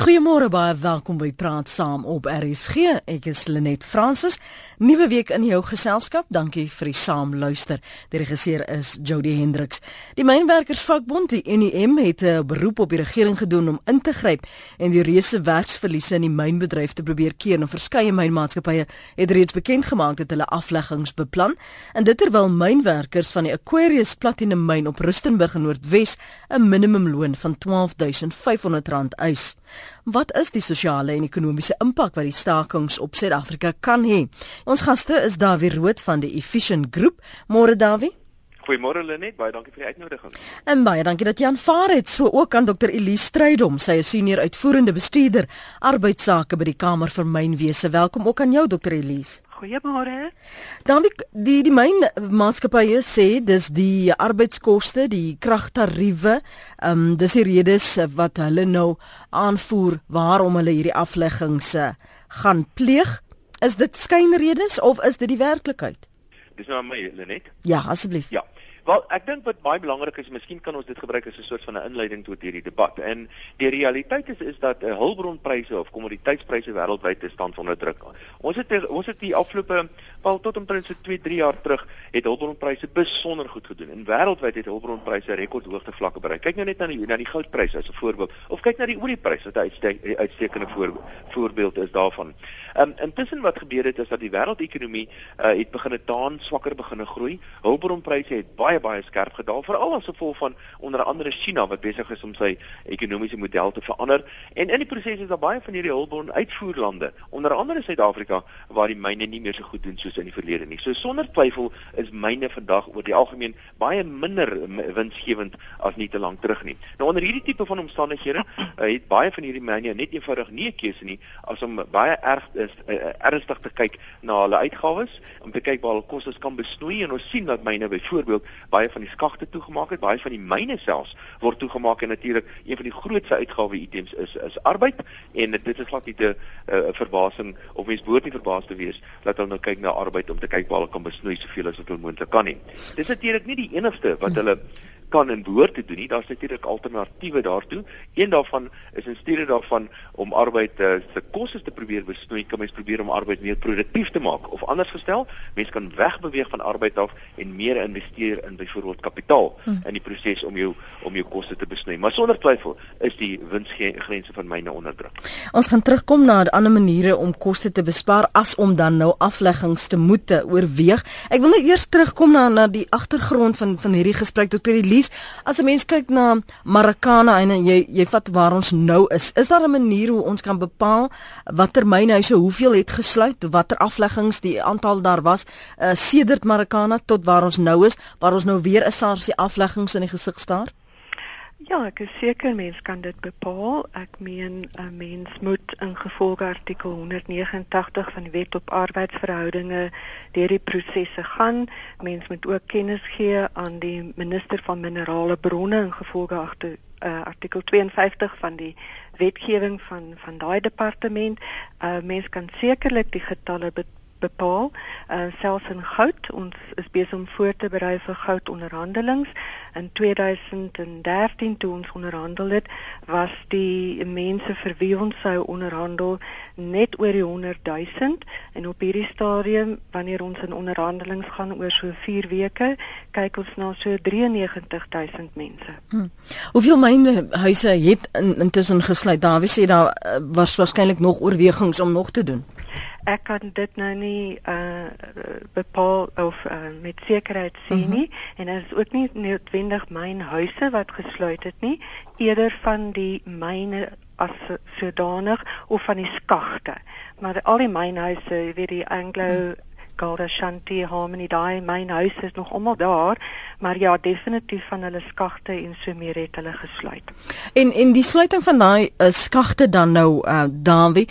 Goeiemôre, baie welkom by Praat saam op RSG. Ek is Lynette Francis. Nuwe week in jou geselskap. Dankie vir die saamluister. Die regisseur is Jodie Hendricks. Die Mynwerkersvakbond, die NUM, het 'n beroep op die regering gedoen om in te gryp en die reuse werksverliese in die mynbedryf te probeer keer. Nou, verskeie mynmaatskappye het reeds bekend gemaak dat hulle afleggings beplan, en dit terwyl mynwerkers van die Aquarius Platine Mijn op Rustenburg in Noordwest 'n minimumloon van R12.500 eis. Wat is die sosiale en ekonomiese impak wat die stakings op Suid-Afrika kan hê? Ons gaste is Dawie Roodt van die Efficient Group. Môre Dawie. Goeiemôre Lenet, baie dankie vir die uitnodiging. En baie dankie dat jy aanvaar het. So ook aan Dr. Elise Strydom, sy is senior uitvoerende bestuurder arbeidsake by die Kamer van Mynwese. Welkom ook aan jou Dr. Elise. Goeiemôre. Dan die mynmaatskappye sê dis die arbeidskoste, die kragtariewe, dis die redes wat hulle nou aanvoer waarom hulle hierdie afleggings gaan pleeg. Is dit skynredes of is dit die werklikheid? Dis nou aan my, Lenet. Ja, asseblief. Ja. Wel, ek dink wat baie belangrik is, miskien kan ons dit gebruik as 'n soort van 'n inleiding tot hierdie debat. En die realiteit is dat hulpbronpryse of kommoditeitspryse wêreldwyd staan onder druk. Ons het die afgelope wel tot omtrent so 2-3 jaar terug het hulpbronpryse besonder goed gedoen. En wêreldwyd het hulpbronpryse rekordhoogte vlakke bereik. Kyk nou net na die goudpryse as 'n voorbeeld, of kyk na die oliepryse wat 'n uitstekende voorbeeld is daarvan. Intussen wat gebeur het is dat die wêreldekonomie het begine taan, swakker begine groei. Hulpbronpryse het baie skerp gedaal, veral as gevolg van onder andere China wat besig is om sy ekonomiese model te verander, en in die proses is daar baie van hierdie hulpbron uitvoerlande, onder andere Suid-Afrika, waar die myne nie meer so goed doen soos in die verlede nie. So sonder twyfel is myne vandag oor die algemeen baie minder winsgewend as nie te lank terug nie. Nou onder hierdie tipe van omstandighede het baie van hierdie myne net eenvoudig nie 'n keuse nie as om baie ernstig te kyk na hulle uitgawes, om te kyk waar hulle kostes kan besnoei, en ons sien dat myne byvoorbeeld baie van die skagte toegemaak het, baie van die myne selfs word toegemaak, en natuurlik een van die grootste uitgawe items is arbeid, en dit is glad nie 'n verbasing, of mens behoort nie verbaas te wees dat hulle nou kyk na arbeid om te kyk waar hulle kan besnoei soveel as wat hulle moontlik kan nie. Dis natuurlik nie die enigste wat hulle kan en behoort te doen nie, daar is natuurlik alternatiewe daartoe. Een daarvan is in steede daarvan om arbeid se kostes te probeer besnoei, kan mens probeer om arbeid meer produktief te maak, of anders gestel, mens kan wegbeweeg van arbeid af en meer investeer in byvoorbeeld kapitaal in die proses om jou koste te besnoei. Maar sonder twyfel is die winsgrense van myne onder druk. Ons gaan terugkom na ander maniere om koste te bespaar as om dan nou afleggings te moet oorweeg. Ek wil net eers terugkom na die agtergrond van hierdie gesprek, Dr. Elise. As 'n mens kyk na Marikana en jy vat waar ons nou is daar 'n manier hoe ons kan bepaal watter mynhuise hoeveel het gesluit, watter afleggings die aantal daar was, sedert Marikana tot waar ons nou is, waar ons nou weer 'n sarsie afleggings in die gesig staar? Ja, ek is seker mens kan dit bepaal. Ek meen 'n mens moet ingevolge artikel 189 van die Wet op arbeidsverhoudinge deur die prosesse gaan. Mens moet ook kennis gee aan die Minister van Minerale Brone ingevolge artikel 52 van die wetgewing van daai departement. Mens kan sekerlik die getalle bepaal, selfs in goud. Ons is besig om voor te berei vir goudonderhandelinge. In 2013 toe ons onderhandel het, was die mense vir wie ons sou onderhandel net oor die 100.000, en op hierdie stadium, wanneer ons in onderhandelinge gaan oor so 4 weke, kyk ons na so 93.000 mense. Hoeveel mynhuise het intussen gesluit? Dawie sê daar was waarskynlik nog oorwegings om nog te doen. Ek kan dit nou nie bepaal of met sekerheid sê nie, en dit is ook nie noodwendig mynhuise wat gesluit het nie, eerder van die myne as sodanig of van die skagte. Maar al die mynhuise, jy weet die Anglo, Shanti, Harmony, Die Mijnwerkersvakbond is nog almal daar, maar ja, definitief van hulle skagte en so meer het hulle gesluit. En die sluiting van daai skagte dan nou, Dawie,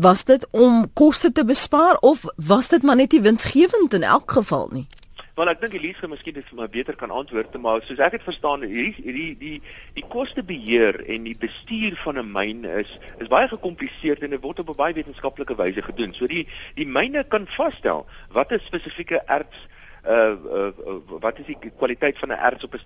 was dit om koste te bespaar, of was dit maar net nie winsgewend in elk geval nie? Wel, ek dink Elise gaan miskien dit vir my beter kan antwoord, maar soos ek het verstaan, die kostebeheer en die bestuur van 'n myn is baie gekompliseerd, en dit word op 'n baie wetenskaplike wyse gedoen. So die myne kan vasstel wat 'n spesifieke erts wat is die kwaliteit van 'n erts op 'n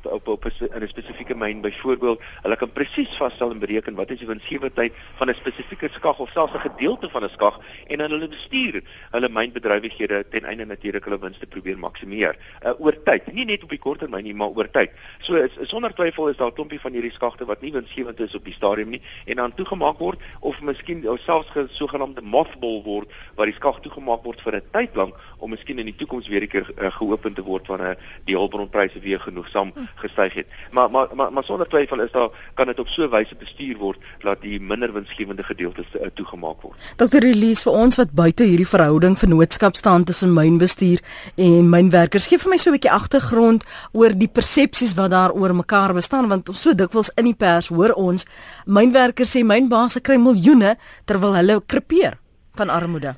spesifieke myn byvoorbeeld. Hulle kan presies vasstel en bereken wat is die winsgewendheid van 'n spesifieke skag of selfs 'n gedeelte van 'n skag en dan hulle bestuur hulle mynbedrywighede ten einde natuurlik hulle wins te probeer maksimeer oor tyd, nie net op die kort termyn nie, maar oor tyd. So sonder twyfel is daar 'n klompie van hierdie skagte wat nie winsgewend is op die stadium nie en dan toegemaak word of miskien of selfs sogenaamde mothball word waar die skag toegemaak word vir 'n tyd lank om miskien in die toekoms weer 'n keer geopen te word wanneer die hulpbronpryse weer genoegsaam gestyg het. Maar sonder twyfel is daar kan dit op so 'n wyse bestuur word dat die minder winsgewende gedeeltes toegemaak word. Dr. Elise, vir ons wat buite hierdie verhouding van vennootskap staan tussen mynbestuur en mynwerkers, gee vir my so 'n bietjie agtergrond oor die persepsies wat daar oor mekaar bestaan, want so dikwels in die pers hoor ons mynwerkers sê mynbase kry miljoene terwyl hulle krepeer van armoede.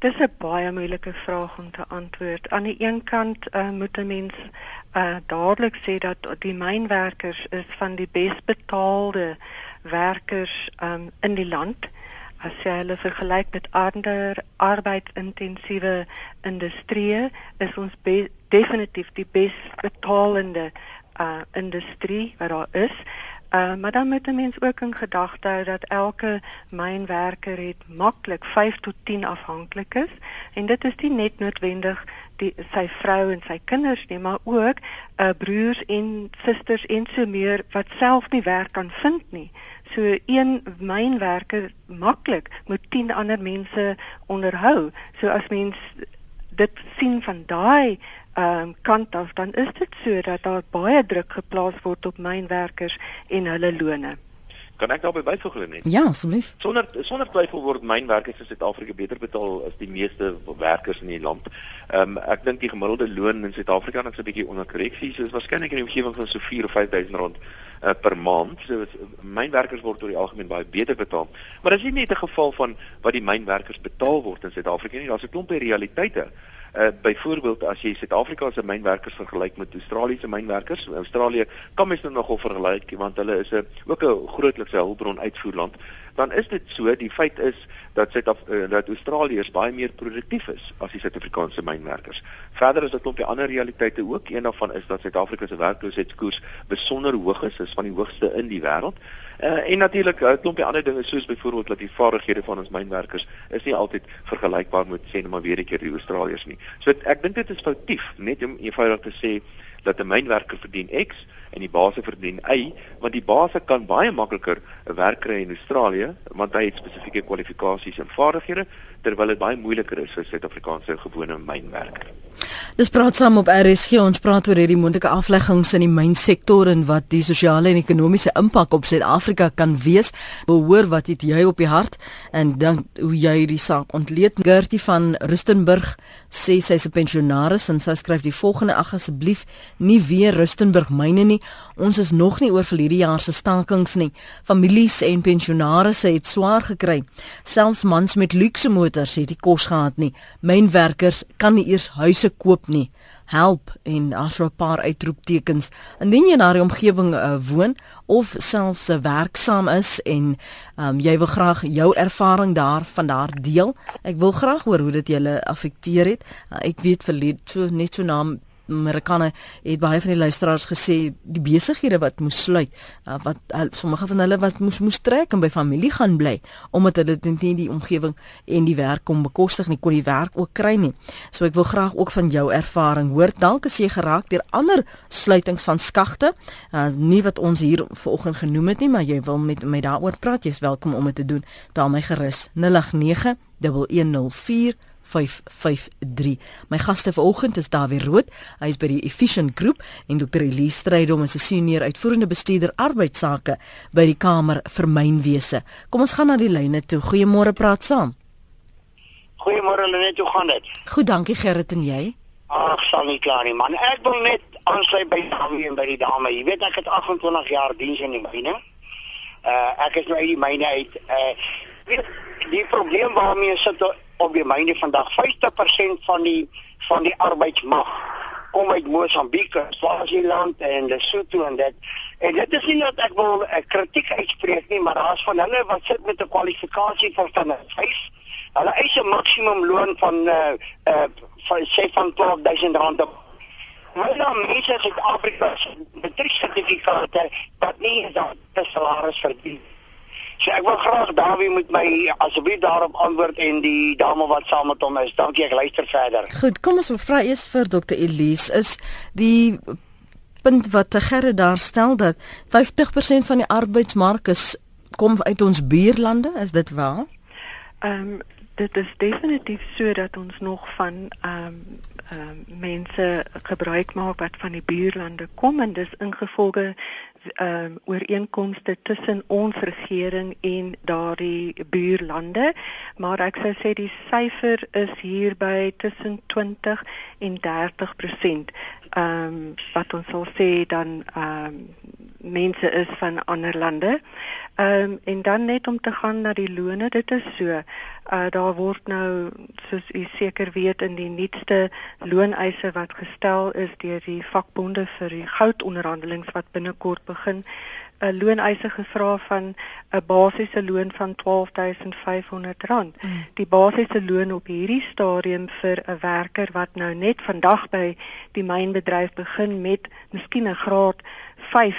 Dis 'n baie moeilike vraag om te antwoord. Aan die een kant moet 'n mens dadelik sê dat die mynwerkers is van die besbetaalde werkers in die land. As jy hulle vergelyk met ander arbeidsintensiewe industrieë, is ons definitief die besbetalende industrie wat daar is. Maar dan moet 'n mens ook in gedagte hou dat elke mynwerker het maklik 5 tot 10 afhanklikes en dit is nie net noodwendig sy vrou en sy kinders nie, maar ook broers en susters en so meer wat self nie werk kan vind nie. So een mynwerker maklik moet 10 ander mense onderhou. So as mens dit sien van daai kant af, dan is dit so dat daar baie druk geplaas word op mynwerkers en hulle lone. Kan ek daarby byvoeg, Lynette? Ja, asseblief. Sonder twyfel word mynwerkers in Suid-Afrika beter betaal as die meeste werkers in die land. Ek dink die gemiddelde loon in Suid-Afrika is 'n bietjie onder korreksie, so is waarskynlik in die omgewing van so 4 of 5000 rand per maand. So mynwerkers word oor die algemeen baie beter betaal. Maar dit is nie net 'n geval van wat die mynwerkers betaal word in Suid-Afrika nie, daar's 'n klompie realiteite. Byvoorbeeld as jy Suid-Afrika se mynwerkers vergelyk met Australiese mynwerkers, Australië kan mens nou nogal vergelyk want hulle is ook 'n grootliks hulpbron uitvoerland, dan is dit so, die feit is dat dat Australiërs baie meer produktief is as die Suid-Afrikaanse mynwerkers. Verder is daar 'n klompie ander realiteite ook, een daarvan is dat Suid-Afrika se werkloosheidskoers besonder hoog is van die hoogste in die wêreld. En natuurlik 'n klompie ander dinge soos byvoorbeeld dat die vaardighede van ons mynwerkers is nie altyd vergelykbaar met sê net maar weer 'n keer die Australiërs nie. So ek dink dit is foutief net om eenvoudig te sê dat 'n mynwerker verdien X en die baas verdien Y, want die baas kan baie makliker 'n werk kry in Australië want hy het spesifieke kwalifikasies en vaardighede terwyl dit baie moeiliker is vir Suid-Afrikaanse gewone mynwerker. Dis Praat Saam op RSG. Ons praat oor hierdie moontlike afleggings in die mynsektor en wat die sosiale en ekonomiese impak op Suid-Afrika kan wees. Behoor wat het jy op die hart en dan hoe jy hierdie saak ontleed. Gertie van Rustenburg sê sy's 'n pensionaris en sy skryf die volgende: ag asseblief nie weer Rustenburg myne nie. Ons is nog nie oor vir hierdie jaar se stakings nie. Families en pensionarisse het swaar gekry. Selfs mans met luukse motors het die kos gehad nie. Mynwerkers kan nie eers huise koop nie. Help, en daar's 'n paar uitroeptekens. Indien jy in daardie omgewing woon of selfs werksaam is en jy wil graag jou ervaring daarvan deel. Ek wil graag hoor hoe dit julle afekteer het. Ek weet net so naam Marikana het baie van die luisteraars gesê die besighede wat moes sluit, wat sommige van hulle wat moes trek en by familie gaan bly omdat hulle dit nie die omgewing en die werk kon bekostig nie, kon die werk ook kry nie. So ek wil graag ook van jou ervaring hoor. Dalk is jy geraak deur ander sluitings van skagte, nie wat ons hier vanoggend genoem het nie, maar jy wil met my daaroor praat, jy's welkom om dit te doen. Bel my gerus 089 1104553. My gaste vanoggend is Dawie Roodt. Hy is by die Efficient Group en Dr. Elise Strydom is 'n senior uitvoerende bestuurder arbeidsake by die Kamer van Mynwese. Kom ons gaan na die lyne toe. Goeiemôre, Praat Saam. Goeiemôre Lynette, hoe gaan dit? Goed, dankie Gerrit, en jy? Ag, sal nie klaar nie man. Ek wil net aansluit by Dawie en by die dame. Jy weet ek het 28 jaar diens in die myne. Ek is nou uit die myne uit. Die probleem waarmee sit op die myne vandag, 50% van die arbeidsmag kom uit Mozambique, Swaziland en Lesotho en dit. En dit is nie dat ek wil kritiek uitspreek nie, maar daar's van hulle wat sit met 'n kwalifikasie van standaard 5. Hulle eis 'n maksimum loon van sê van R12.000 op. Maar dan mense in Suid-Afrika betriefssertifikate wat nie is dat die salaris verdien. So ek wil graag Dawie moet my asseblief daarop antwoord en die dame wat saam met hom is. Dankie, ek luister verder. Goed, kom ons vra eers vir Dr. Elise is die punt wat te Gerre daar stel dat 50% van die arbeidsmark is kom uit ons buurlande, is dit waar? Dit is definitief so dat ons nog van mense gebruik maak wat van die buurlande kom en dis ingevolge ooreenkomste tussen ons regering en daardie buurlande, maar ek sou sê die syfer is hierby tussen 20% en 30%. Wat ons sal sê dan mense is van ander lande. En dan net om te gaan na die lone, dit is so. Daar word nou, soos u seker weet, in die nuutste looneise wat gestel is deur die vakbonde vir die goudonderhandelinge wat binnekort begin, 'n looneise gevra van 'n basiese loon van R12.500. Die basiese loon op hierdie stadium vir 'n werker wat nou net vandag by die mynbedryf begin met miskien 'n graad 5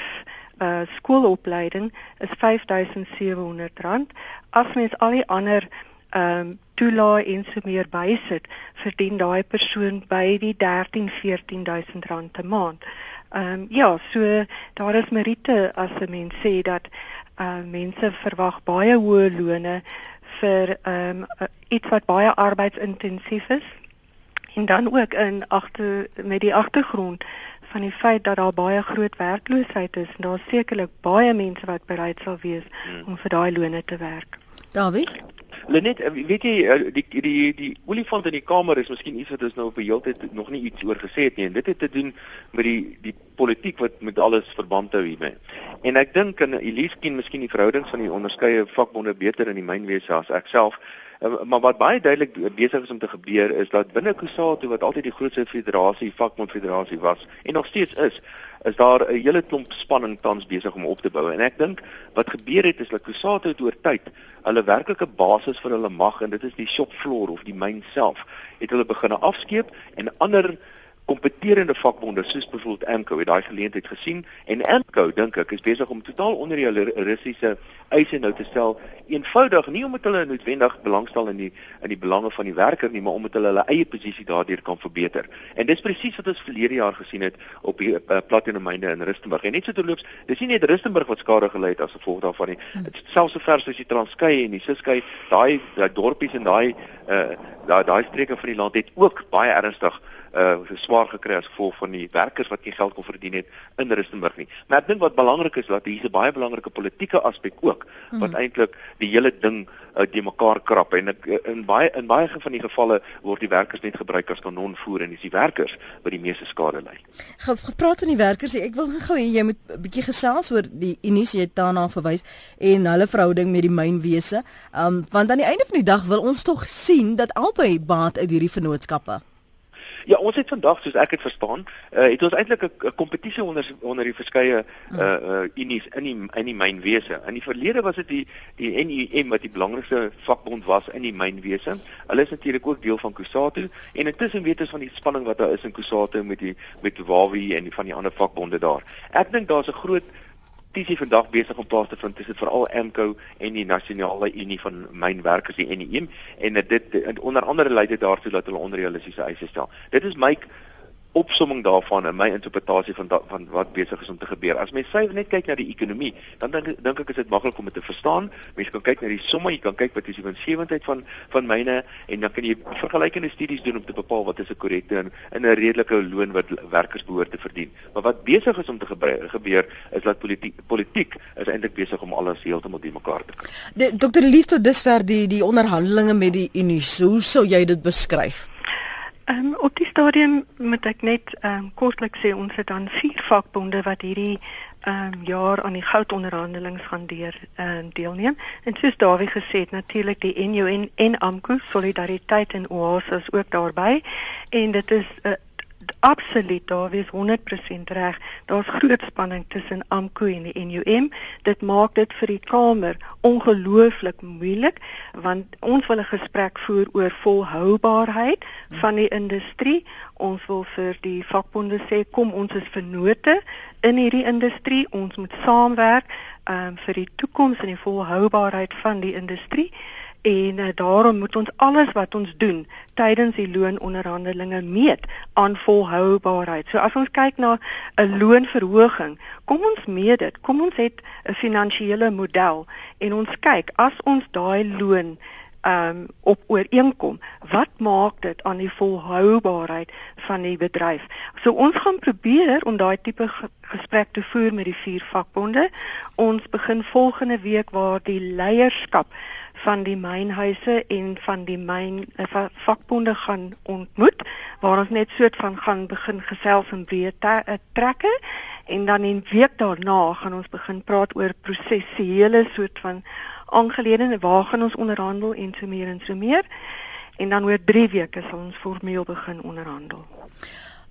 skoolopleiding is R5.700. As mens al die ander toelaai en so meer bysit, verdien daai persoon by die R13.000-R14.000 'n maand. Ja, so daar is meriete as 'n mens sê dat mense verwag baie hoë lone vir iets wat baie arbeidsintensief is en dan ook in met die agtergrond van die feit dat daar baie groot werkloosheid is en daar is sekerlik baie mense wat bereid sal wees om vir daai lone te werk. Dawie? Lynette, weet jy, die olifant in die kamer is miskien iets wat ons nou vir heeltyd nog nie iets oor gesê het nie, en dit het te doen met die politiek wat met alles verband hou hiermee. En ek dink, en Elise ken miskien die verhoudings van die onderskeie vakbonde beter in die mynwese as ek self, maar wat baie duidelik besig is om te gebeur is dat binne COSATU, wat altyd die grootste vakbondfederasie was, en nog steeds is daar 'n hele klomp spanning tans besig om op te bou. En ek dink wat gebeur het is dat COSATU het oor tyd hulle werklike basis vir hulle mag, en dit is die shopfloor of die myn self, het hulle begine afskeep en ander kompeterende vakbonde soos byvoorbeeld Enco het daai geleentheid gesien, en Enco dink ek is besig om totaal onder die Russiese eise nou te stel, eenvoudig nie omdat hulle noodwendig belangstel in die belange van die werker nie, maar omdat hulle eie posisie daardeur kan verbeter. En dis presies wat ons verlede jaar gesien het op die Platino myne in Rustenburg. En net so terloops, dis nie net Rustenburg wat skade gelei het as gevolg daarvan nie. Selfs sover soos die Transkei en die Suskei, daai dorpies en daai streke van die land het ook baie ernstig swaar gekry as gevolg van die werkers wat geen geld kon verdien het in Rustenburg nie. Maar ek dink wat belangrik is, dat hier is 'n baie belangrike politieke aspek ook, wat eintlik die hele ding die mekaar krap, en in baie van die gevalle word die werkers net gebruik as kanonvoer, en dis die werkers wat die meeste skade ly. Gepraat van die werkers, ek wil gou hê jy moet 'n bietjie gesels oor die inisiatief daarna verwys en hulle verhouding met die mynwese, want aan die einde van die dag wil ons tog sien dat albei baat uit hierdie vennootskappe. Ja, ons het vandag, soos ek het verstaan, het ons eintlik 'n kompetisie onder die verskeie unies in die mynwese. In die verlede was dit die NUM wat die belangrikste vakbond was in die mynwese. Hulle is natuurlik ook deel van COSATU, en intussen weet ons van die spanning wat daar is in COSATU met Wawie en van die ander vakbonde daar. Ek dink daar's 'n groot kompetisie vandag besig om plaas te vind tussen veral Enco en die Nationale Unie van mijn werkers, die NUM, en dit onder andere lei dit daartoe dat hulle onrealistiese eise stel. Dit is my opsomming daarvan en my interpretasie van wat besig is om te gebeur. As mens net kyk na die ekonomie, dan dink ek is dit maklik om dit te verstaan. Mens kan kyk na die somme, jy kan kyk wat is die winsgewendheid van myne, en dan kan jy vergelykende studies doen om te bepaal wat is 'n korrekte en 'n redelike loon wat werkers behoort te verdien. Maar wat besig is om te gebeur is dat politiek is eintlik besig om alles heeltemal die mekaar te kry. Dr. Elise, tot dusver die onderhandelinge met die unies, hoe sou jy dit beskryf? Op die stadium moet ek net kortliks sê, ons het dan 4 vakbonde wat hierdie jaar aan die goudonderhandelinge gaan deelneem. En soos Dawie gesê het, natuurlik die NUN en AMKU, Solidariteit en Oasis ook daarby. En dit is Absoluut, Dawie is 100% reg. Daar's groot spanning tussen AMKU en die NUM. Dit maak dit vir die Kamer ongelooflik moeilik, want ons wil 'n gesprek voer oor volhoubaarheid van die industrie. Ons wil vir die vakbonde sê, kom, ons is vennote in hierdie industrie. Ons moet saamwerk vir die toekoms en die volhoubaarheid van die industrie. En daarom moet ons alles wat ons doen tydens die loononderhandelinge meet aan volhoubaarheid. So as ons kyk na 'n loonverhoging, kom ons meet dit. Kom ons het 'n finansiële model en ons kyk as ons daai loon op ooreenkom, wat maak dit aan die volhoubaarheid van die bedryf? So ons gaan probeer om daai tipe gesprek te voer met die 4 vakbonde. Ons begin volgende week waar die leierskap van die mynhuise en van die mynvakbonde gaan ontmoet, waar ons net soort van gaan begin gesels en breë trekke, en dan in week daarna gaan ons begin praat oor prosessuele soort van aangeleenthede, waar gaan ons onderhandel en so meer en so meer, en dan oor 3 weke sal ons formeel begin onderhandel.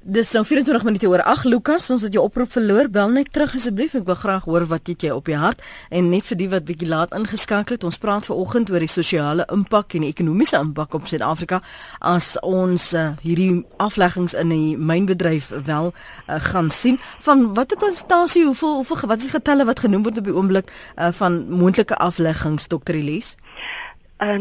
Dis nou 24 minute oor 8, Lukas, ons het jou oproep verloor, bel net terug asseblief, ek wil graag hoor wat het jy op jou hart, en net vir die wat bietjie laat ingeskakel het, ons praat vanoggend oor die sosiale impak en die ekonomiese impak op Suid-Afrika, as ons hierdie afleggings in die mynbedryf wel gaan sien, van watter persentasie, hoeveel wat is die getalle wat genoem word op die oomblik van moontlike afleggings, Dr. Elise?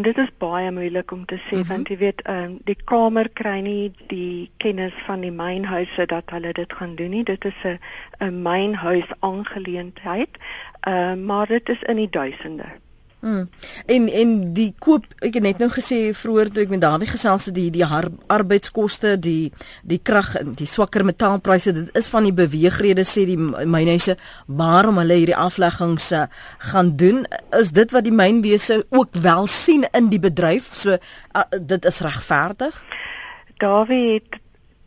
Dit is baie moeilik om te sê, want jy weet, die Kamer kry nie die kennis van die mynhuise dat hulle dit gaan doen nie. Dit is 'n mynhuis aangeleentheid, maar dit is in die duisende. En die koop, ek het net nou gesê vroeër toe ek met Dawie gesels het, die arbeidskoste, die krag en die swakker metaalpryse, dit is van die beweegrede sê die mynhuise waarom hulle hierdie afleggings gaan doen. Is dit wat die mynwese ook wel sien in die bedryf? So dit is regverdig? Dawie het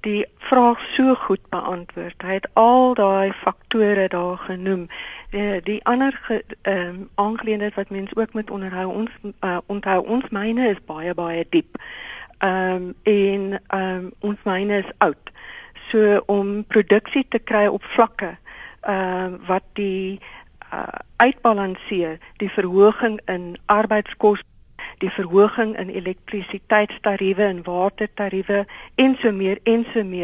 die vraag so goed beantwoord. Hy het al daai faktore daar genoem. Die ander aangeleentheid wat mens ook moet onthou, ons myne is baie, baie diep. Ons myne is oud. So om produksie te kry op vlakke wat die uitbalanseer, die verhoging in arbeidskoste, die verhoging in elektrisiteitstariewe en watertariewe en so meer,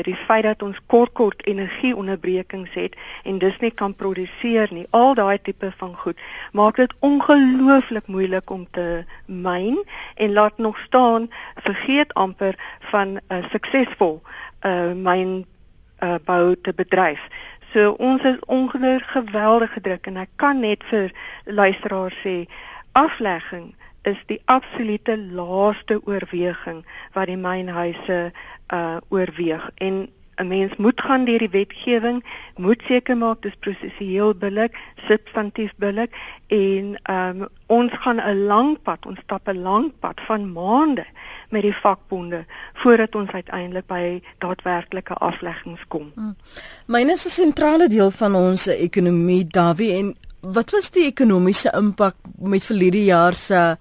die feit dat ons kort energieonderbrekings het en dis nie kan produseer nie, al daai tipe van goed, maak dit ongelooflik moeilik om te myn en laat nog staan, vergeet amper van suksesvol myn bou te bedryf. So ons is ongelooflik geweldig gedruk en ek kan net vir luisteraars sê, aflegging is die absolute laaste oorweging wat die mynhuise oorweeg. En 'n mens moet gaan deur die wetgewing, moet seker maak dis prosessueel billik, substantief billik, en ons gaan 'n lang pad, ons stap 'n lang pad van maande met die vakbonde voordat ons uiteindelik by daadwerklike afleggings kom. Myne is 'n sentrale deel van ons ekonomie, Dawie, en wat was die ekonomiese impak met verlede jaar se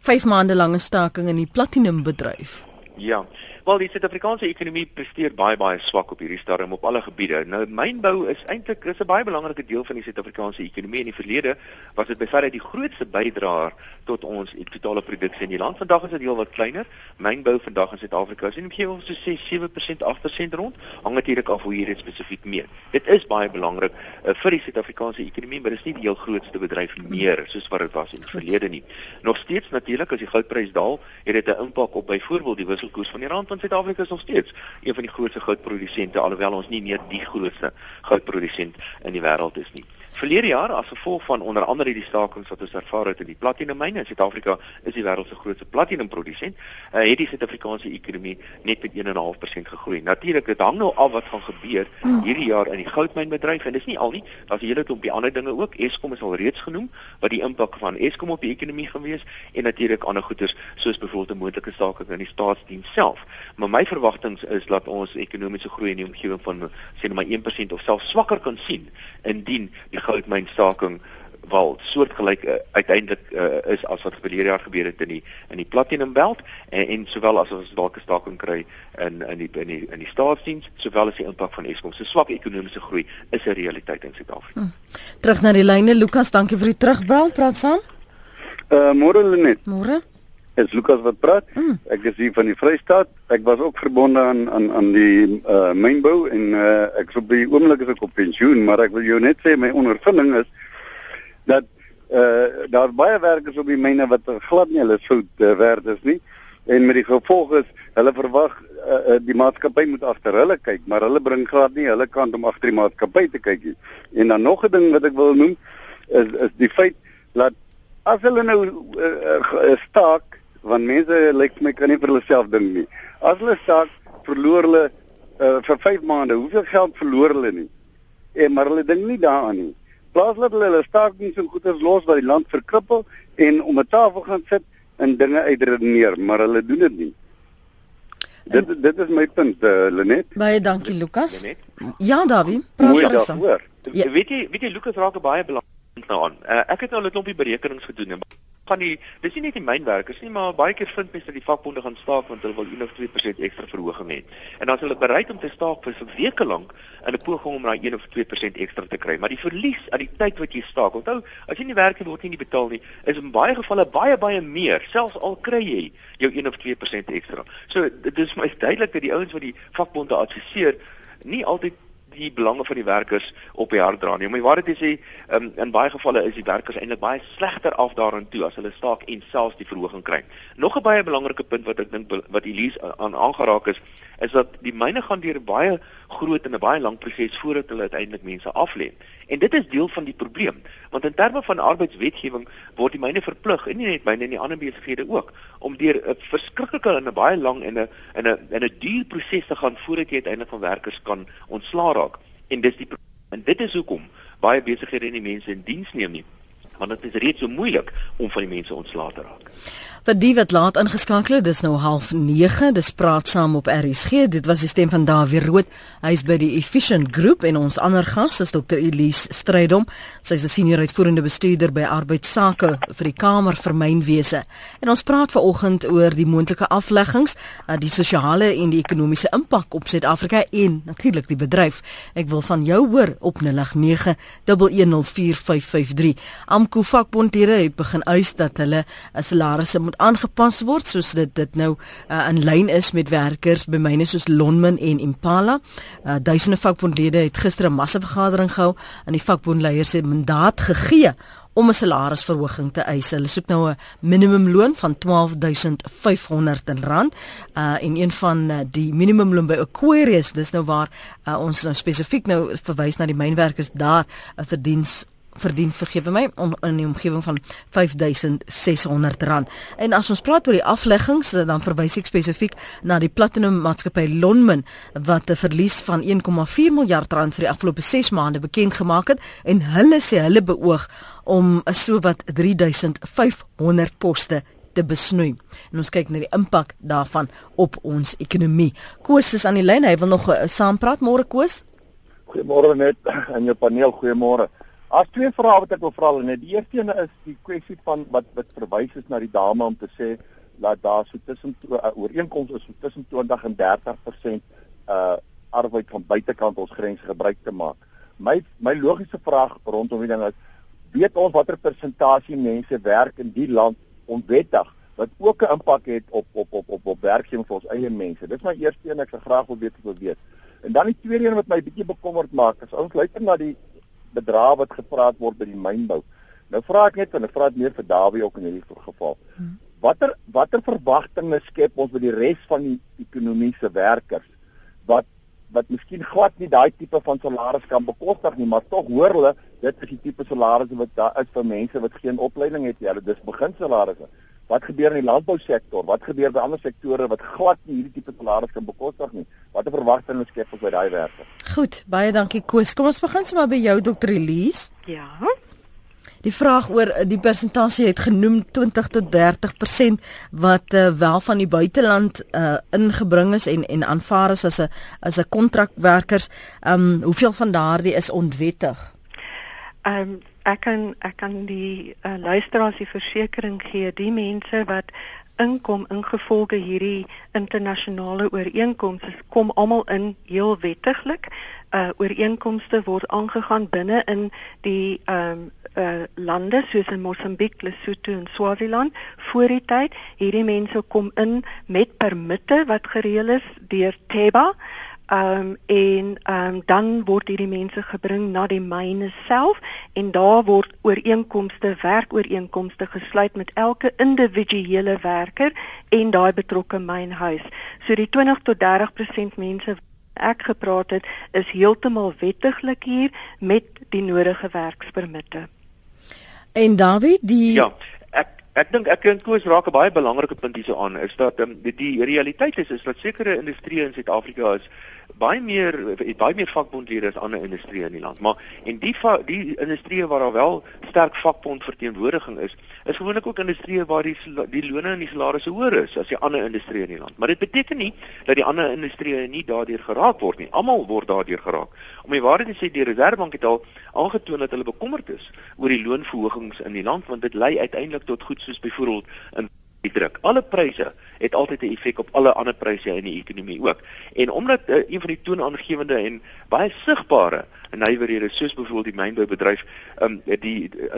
5 maande lange staking in die platinumbedryf? Ja, wel die Suid-Afrikaanse ekonomie presteer baie, baie swak op hierdie stadium op alle gebiede. Nou, mynbou is eintlik 'n baie belangrike deel van die Suid-Afrikaanse ekonomie. In die verlede was dit by verre die grootste bydraer tot ons totale produksie in die land. Vandag is dit heel wat kleiner. Mynbou vandag in Suid-Afrika is in die omgewing so 6-7%, 8% rond. Hang natuurlik af hoe jy dit spesifiek meet. Dit is baie belangrik vir die Suid-Afrikaanse ekonomie, maar dit is nie die heel grootste bedryf meer soos wat dit was in die verlede nie. Nog steeds natuurlik as die goudprys daal, het dit 'n impak op byvoorbeeld die wisselkoers van die rand, want Suid-Afrika is nog steeds een van die grootste goudprodusente, alhoewel ons nie meer die grootste goudprodusent in die wêreld is nie. Verlede jaar, as gevolg van onder andere die stakings wat ons ervaar het in die platinummyne, in Suid-Afrika is die wêreld se grootste platinumprodusent, het die Suid-Afrikaanse ekonomie net met 1,5% gegroei. Natuurlik, dit hang nou af wat gaan gebeur hierdie jaar in die goudmynbedryf, en dis nie al nie, daar's 'n hele klomp die ander dinge ook. Eskom is al reeds genoem, wat die impak van Eskom op die ekonomie gaan wees, en natuurlik ander goeders soos byvoorbeeld 'n moontlike staking in die staatsdiens self. Maar my verwagtings is dat ons ekonomiese groei in die omgewing van sê maar 1% of selfs swakker kan sien indien die goudmynstaking wel soortgelyk uiteindelik is as wat verlede jaar gebeur het in die Platinum Belt en sowel as ons dalk 'n staking kry in die staatsdiens, sowel as die impak van Eskom se swak ekonomiese groei is 'n realiteit in Suid-Afrika. Terug na die lyne, Lukas, dankie vir die terugbel. Praat saam. Môre Lynette. Môre. Is Lukas wat praat. Ek is hier van die Vrystaat. Ek was ook verbonde aan die mynbou en ek op die oomblik is ek op pensioen, maar ek wil jou net sê my ondervinding is dat daar baie werkers op die myne wat glad nie hulle sout werd is nie en met die gevolg is hulle verwag die maatskappy moet agter hulle kyk, maar hulle bring glad nie hulle kant om agter die maatskappy te kyk nie. En dan nog 'n ding wat ek wil noem is die feit dat as hulle nou staak, want mense lyk my kan nie vir hulle self dink nie. As hulle staak, verloor hulle vir 5 maande, hoeveel geld verloor hulle nie. Maar hulle dink nie daaraan nie. Plaas dat hulle staak nie so goed as los wat die land verkrippel en om 'n tafel gaan sit en dinge uitredeneer, maar hulle doen dit nie. Dit is my punt, Lynette. Baie dankie, Lukas. Lynette? Ja, Dawie, praat saam. Ja. Weet jy Lukas raak baie belangrik nou aan. Ek het nou 'n klompie berekenings gedoen. Dis nie net die mynwerkers nie, maar baie keer vind mense dat die vakbonde gaan staak want hulle wil 1 of 2% ekstra verhoging hê. En dan is hulle bereid om te staak vir so weke lank in 'n poging om daai 1 of 2% ekstra te kry. Maar die verlies aan die tyd wat jy staak, onthou, as jy nie werk en word nie betaal nie, is in baie gevalle baie meer, selfs al kry jy jou 1 of 2% ekstra. So dis my duidelik dat die ouens wat die vakbonde adviseer, nie altyd die belange van die werkers op die hart dra nie. Om die waarheid te sê, in baie gevalle is die werkers eintlik baie slegter af daaraan toe as hulle staak en selfs die verhoging kry. Nog 'n baie belangrike punt wat ek dink wat Elise aan aangeraak is dat die myne gaan deur baie groot en 'n baie lang proses voordat hulle uiteindelik mense aflê. En dit is deel van die probleem, want in terme van arbeidswetgewing word die myne verplig, en nie net myne nie, ander besighede ook, om deur 'n verskriklike en 'n baie lang en 'n duur proses te gaan voordat jy uiteindelik van werkers kan ontslaa raak. En dis die probleem. En dit is hoekom baie besighede en die mense in diens neem nie, want dit is reeds so moeilik om van die mense ontslae te raak. Vir die wat laat ingeskakel het, dis nou 8:30, dis Praat Saam op RSG. Dit was die stem van Dawie Roodt. Hy is by die Efficient Group en ons ander gas is Dr. Elise Strydom. Sy is 'n senior uitvoerende bestuurder by arbeidsake vir die Kamer van Mynwese. En ons praat vanoggend oor die moontlike afleggings, die sosiale en die ekonomiese impak op Suid-Afrika en natuurlik die bedryf. Ek wil van jou hoor op 089 1104553. Amko vakbondlede het begin eis dat hulle 'n salarisse moet aangepas word soos dit nou in lyn is met werkers by myne soos Lonmin en Impala. Duisende vakbondlede het gister 'n massavergadering gehou en die vakbondleiers het mandaat gegee om 'n salarisverhoging te eis. Hulle soek nou 'n minimumloon van R12.500 en een van die minimumloon by Aquarius, dis nou waar ons nou spesifiek nou verwys na die mynwerkers daar, 'n verdien in die omgewing van R5.600. En as ons praat oor die afleggings, dan verwys ek spesifiek na die Platinum maatskappy Lonmin wat 'n verlies van R1.4 miljard vir die afgelope 6 maande bekend gemaak het en hulle sê hulle beoog om sowat 3500 poste te besnoei. En ons kyk na die impak daarvan op ons ekonomie. Koos is aan die lyn, hy wil nog saampraat. Môre Koos. Goeiemôre net aan jou paneel, goeiemôre. As twee vrae wat ek wil vra net. Die eerste ene is die kwessie van wat verwys is na die dame om te sê dat daar so tussen ooreenkomste is om tussen 20 en 30% arbeid van buitekant ons grense gebruik te maak. My logiese vraag rondom die ding is, weet ons watter persentasie mense werk in die land onwettig wat ook 'n impak het op werkgewing vir ons eie mense. Dis my eerste een, ek sou graag wil weet of weet. En dan die tweede een wat my bietjie bekommerd maak is ons luister na die bedrag wat gepraat word by die mynbou. Nou vra ek net, en ek vra dit meer vir Dawie ook in hierdie geval. Watter verwagtinge skep ons by die res van die ekonomiese werkers wat miskien glad nie daai tipe van salaris kan bekostig nie, maar tog hoor hulle dit is die tipe salarisse wat daar is vir mense wat geen opleiding het nie. Hulle dis beginsalarisse. Wat gebeur in die landbousektor? Wat gebeur by ander sektore wat glad nie hierdie tipe salaris kan bekostig nie? Watter verwagtinge skep ons by daai werkers? Goed, baie dankie Koos. Kom ons begin sommer by jou Dr. Elise. Ja. Die vraag oor die persentasie het genoem 20 tot 30% wat wel van die buiteland ingebring is en aanvaar is as 'n kontrakwerkers. Hoeveel van daardie is onwettig? Ek kan die luisteraars die versekering gee, die mense wat inkom ingevolge hierdie internasionale ooreenkomste kom almal in heel wettiglik. Ooreenkomste word aangegaan binne in die lande soos in Mozambique, Lesotho en Swaziland. Voor die tyd, hierdie mense kom in met permitte wat gereël is deur TEBA. Dan word hierdie mense gebring na die myne self en daar word ooreenkomste, werkooreenkomste gesluit met elke individuele werker en daai betrokke mynhuis. So die 20-30% mense wat ek gepraat het, is heeltemal wettiglik hier met die nodige werkspermitte. En Dawie, Ek dink ek en Koos raak 'n baie belangrike punt hierso aan, is dat die realiteit is dat sekere industrieë in Suid-Afrika is baie meer vakbondlede as ander industrieë in die land. Maar en die industrieë waar daar wel sterk vakbondverteenwoordiging is gewoonlik ook industrieë waar die lone en die salarisse hoër is as die ander industrieë in die land. Maar dit beteken nie dat die ander industrieë nie daardeur geraak word nie. Almal word daardeur geraak. Om die waarheid te sê, die Reservebank het al aangetoon dat hulle bekommerd is oor die loonverhogings in die land, want dit lei uiteindelik tot goed soos byvoorbeeld in die druk. Alle pryse het altyd 'n effek op alle ander pryse in die ekonomie ook. En omdat een van die toonaangewende en baie sigbare nywerhede soos byvoorbeeld die mynboubedryf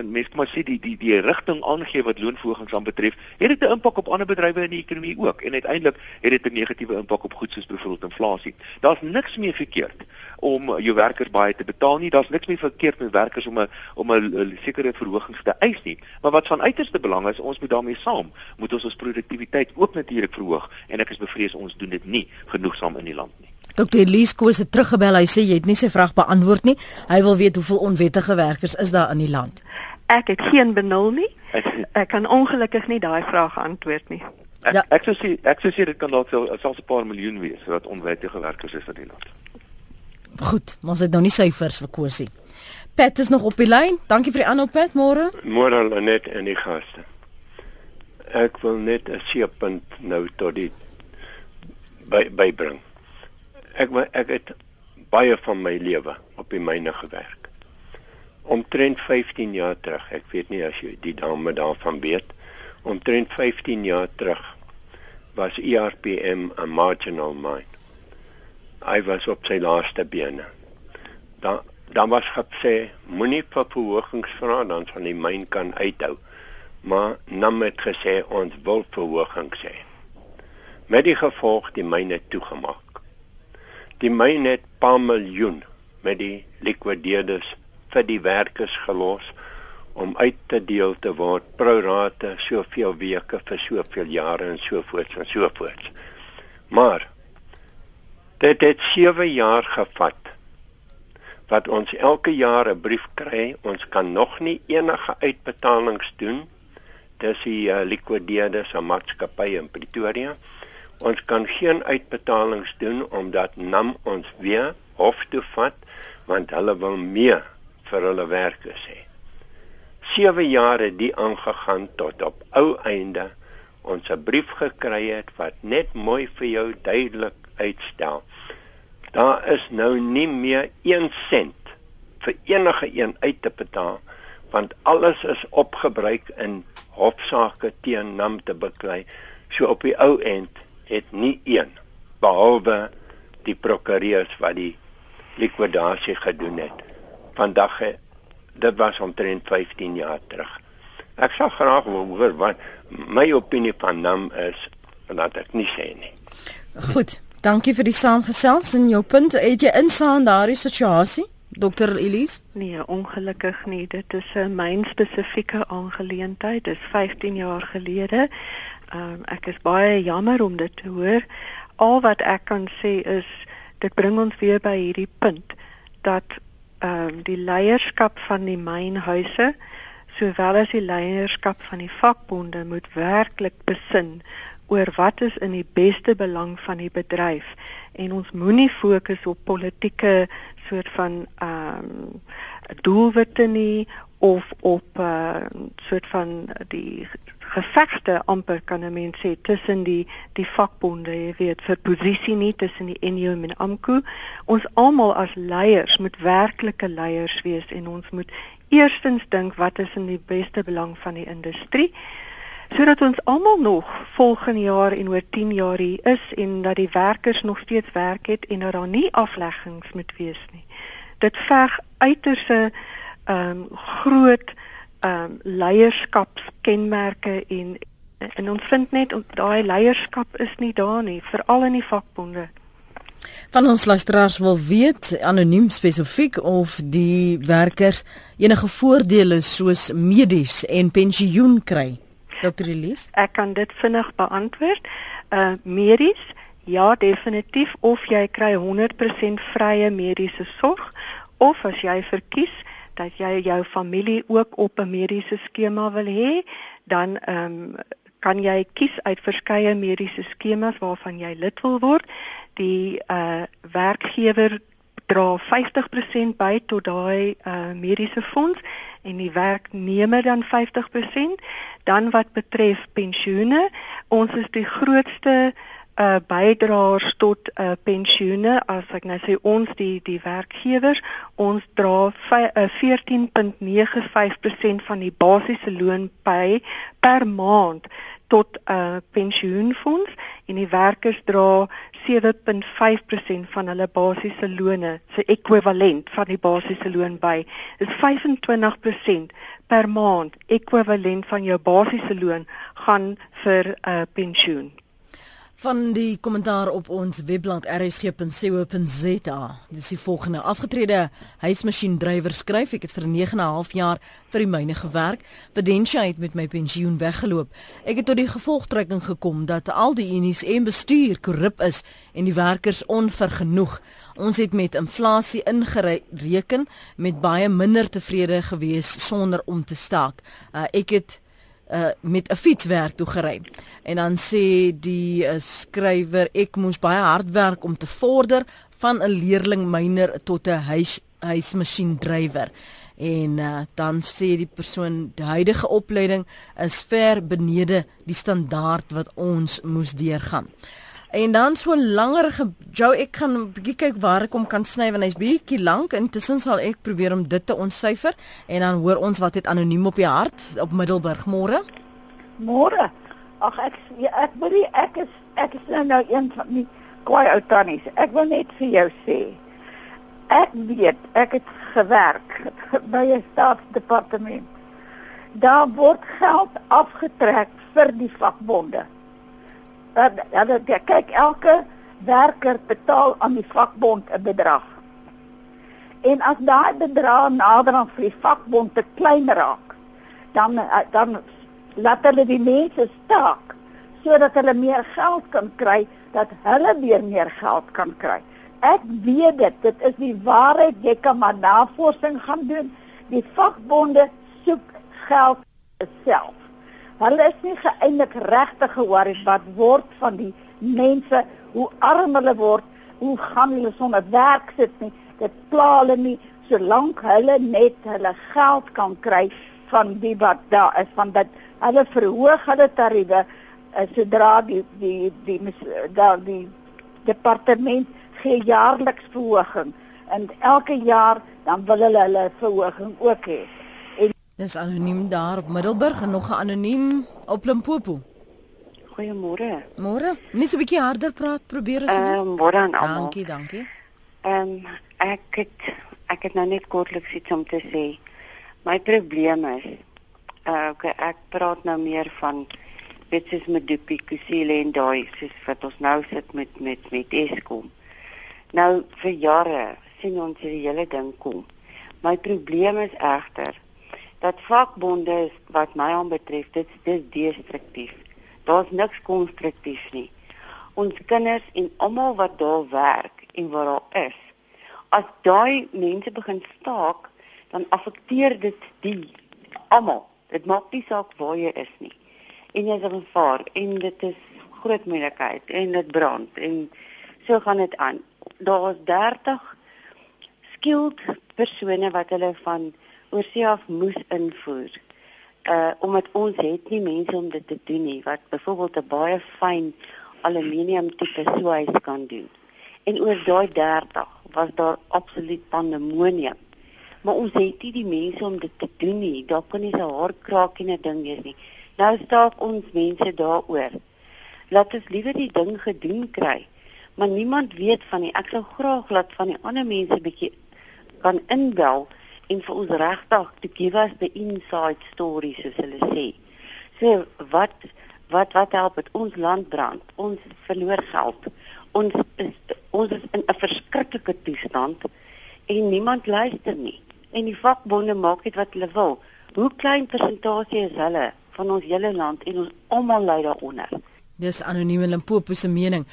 mense kan maar sê die rigting aangee wat loonverhogings aanbetref, het dit 'n impak op ander bedrywe in die ekonomie ook en uiteindelik het dit 'n negatiewe impak op goed soos byvoorbeeld inflasie. Daar's niks meer verkeerd om jou werkers baie te betaal nie, daar's niks meer verkeerd met werkers om 'n sekere verhogings te eis nie, maar wat van uiterste belang is, ons moet daarmee saam moet ons produktiwiteit ook natuurlik verhoog en ek is bevrees ons doen dit nie genoegsaam in die land nie. Dr. Elise Koos het teruggebel, hy sê jy het nie sy vraag beantwoord nie. Hy wil weet hoeveel onwettige werkers is daar in die land. Ek het geen benul nie. Ek kan ongelukkig nie daai vraag antwoord nie. Ek sou sê dit kan dalk selfs 'n paar miljoen wees wat onwettige werkers is in die land. Goed, maar ons het nou nie syfers vir Koosie. Pat is nog op die lyn. Dankie vir die aanhou, Pat. Môre. Môre Lynette en die gaste. Ek wil net 'n seepunt nou tot die bybring. Ek het baie van my lewe op die myne gewerk. Omtrent 15 jaar terug, ek weet nie as jy die dame daarvan weet, omtrent 15 jaar terug was ERPM 'n marginal mine. Hy was op sy laaste bene. Dan was gesê, moenie vir verhogings vra, dan sal die myn kan uithou. Maar NUM het gesê, ons wil verhogings hê. Met die gevolg die myne toegemaak. Die myn het paar miljoen met die likwideerders vir die werkers gelos om uit te deel te word pro rata soveel weke vir soveel jare en sovoorts en sovoorts. Maar dit het 7 jaar gevat wat ons elke jaar 'n brief kry, ons kan nog nie enige uitbetalings doen tussen die likwideerders en maatskappye in Pretoria. Ons kan geen uitbetalings doen omdat NUM ons weer hof toe vat, want hulle wil meer vir hulle werkers hê. 7 jare die aangegaan tot op ou einde ons 'n brief gekry het wat net mooi vir jou duidelik uitstel. Daar is nou nie meer 1 sent vir enige een uit te betaal, want alles is opgebruik in hofsaake teen NUM te beklei. So op die ou end het nie een, behalwe die prokureurs wat die likwidasie gedoen het. Vandag, dit was omtrent 15 jaar terug. Ek sal graag wil hoor wat my opinie van NUM is, en dat ek nie sê nie. Goed, dankie vir die saamgesels en jou punt. Het jy insaan daardie situasie, Dr. Elise? Nee, ongelukkig nie. Dit is 'n myn spesifieke aangeleentheid. Dit is 15 jaar gelede. Ek is baie jammer om dit te hoor. Al wat ek kan sê is, dit bring ons weer by hierdie punt, dat die leierskap van die mynhuise, sowel as die leierskap van die vakbonde, moet werklik besin oor wat is in die beste belang van die bedryf. En ons moenie fokus op politieke soort van doelwitte nie, of op soort van die gevegte amper kan 'n mens sê tussen die vakbonde, jy weet, vir posisie nie tussen die NUM en AMKU. Ons almal as leiers moet werklike leiers wees en ons moet eerstens dink wat is in die beste belang van die industrie, sodat ons almal nog volgende jaar en oor 10 jaar hier is en dat die werkers nog steeds werk het en dat daar nie afleggings moet wees nie. Dit verg uiterse groot leierskapskenmerke en ons vind net daai leierskap is nie daar nie, veral in die vakbonde. Van ons luisteraars wil weet, anoniem spesifiek, of die werkers enige voordele soos medies en pensioen kry. Dr. Elise? Ek kan dit vinnig beantwoord. Medies, ja, definitief. Of jy kry 100% vrye mediese sorg, of as jy verkies dat jy jou familie ook op 'n mediese skema wil hê, dan kan jy kies uit verskeie mediese skemas waarvan jy lid wil word. Die werkgewer dra 50% by tot daai mediese fonds en die werknemer dan 50%. Dan wat betref pensioene, ons is die grootste bydraers tot pensioene. As ek nou sê ons die werkgewers, ons dra 14.95% van die basiese loon by per maand tot pensioenfonds en die werkers dra 7.5% van hulle basiese lone, se ekwivalent van die basiese loon by. Dis 25% per maand ekwivalent van jou basiese loon gaan vir pensioen. Van die kommentaar op ons webblad rsg.co.za. Dis die volgende: afgetrede huismasjiendrywer skryf, ek het vir 9,5 jaar vir die myne gewerk. Verdensja het met my pensioen weggeloop. Ek het tot die gevolgtrekking gekom dat al die unies en bestuur korrup is en die werkers onvergenoeg. Ons het met inflasie ingereken met baie minder tevrede gewees sonder om te staak. Ek het met 'n fietswerk toe gery. En dan sê die skrywer, ek moes baie hard werk om te vorder van 'n leerling myner tot 'n huismasjiendrywer. En dan sê die persoon, die huidige opleiding is ver benede die standaard wat ons moes deurgaan. En dan so langer, Joe, ek gaan 'n bietjie kyk waar ek hom kan sny, want hy's bietjie lank. Intussen sal ek probeer om dit te ontsyfer en dan hoor ons wat het anoniem op die hart op Middelburg. Môre. Môre. Ag ek is nou een van die kwaai ou tannies. Ek wil net vir jou sê, ek weet, ek het gewerk by 'n staatsdepartement. Daar word geld afgetrek vir die vakbonde. Kijk, elke werker betaal aan die vakbond 'n bedrag. En as daai bedrag nader aan vir die vakbond te klein raak, dan laat hulle die mense staak sodat hulle meer geld kan kry, dat hulle weer meer geld kan kry. Ek weet dit is die waarheid. Jy kan maar navorsing gaan doen. Die vakbonde soek geld self. Hulle is nie geëindig regtig gehoor wat word van die mense, hoe arm hulle word, hoe gaan hulle sonder werk sit nie, dit pla hulle nie, solank hulle net hulle geld kan kry van die wat daar is, van dat hulle verhoog hulle tariewe, sodra die departement gee jaarliks verhoging, en elke jaar dan wil hulle hulle verhoging ook hê. Dis anoniem daar op Middelburg en nog 'n anoniem op Limpopo. Goeiemôre. Môre. Net so 'n bietjie harder praat, probeer as jy. Môre aan almal. Dankie, dankie. Ek het nou net kortliks iets om te sê. My probleem is ek praat nou meer van dit is met Dupie Kusile en daai soos wat ons nou sit met Eskom. Nou vir jare sien ons hierdie hele ding kom. My probleem is egter dat vakbonde, wat my aanbetref, dit is destruktief. Daar's niks konstruktief nie. Ons kinders en almal wat daar werk en wat daar is, as daai mense begin staak, dan affekteer dit die almal. Dit maak nie saak waar jy is nie. En jy is in gevaar en dit is groot moeilikheid en dit brand en so gaan dit aan. Daar's 30 skilled persone wat hulle van oor sy af moes invoer, omdat ons het nie mense om dit te doen nie, wat bijvoorbeeld 'n baie fyn aluminium type swaais kan doen. En oor daai 30 was daar absoluut pandemonium, maar ons het nie die mense om dit te doen nie. Daar kan nie so hard kraak en 'n ding wees nie. Nou staak ons mense daaroor. Laat ons liewer die ding gedoen kry, maar niemand weet van nie. Ek sou graag laat van die ander mense bietjie kan inbel en vir ons regtig to give us the inside stories, soos hulle sê. So wat help het? Ons land brand, ons verloor geld. Ons is in 'n verskriklike toestand en niemand luister nie. En die vakbonde maak dit wat hulle wil. Hoe klein persentasie is hulle van ons hele land en ons almal lei daaronder. Dis anonieme Limpopo se mening.